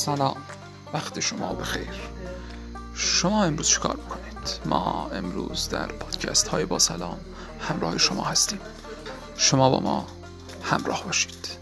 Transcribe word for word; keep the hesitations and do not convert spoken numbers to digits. سلام، وقت شما بخیر. شما امروز چیکار میکنید؟ ما امروز در پادکست های با سلام همراه شما هستیم. شما با ما همراه باشید.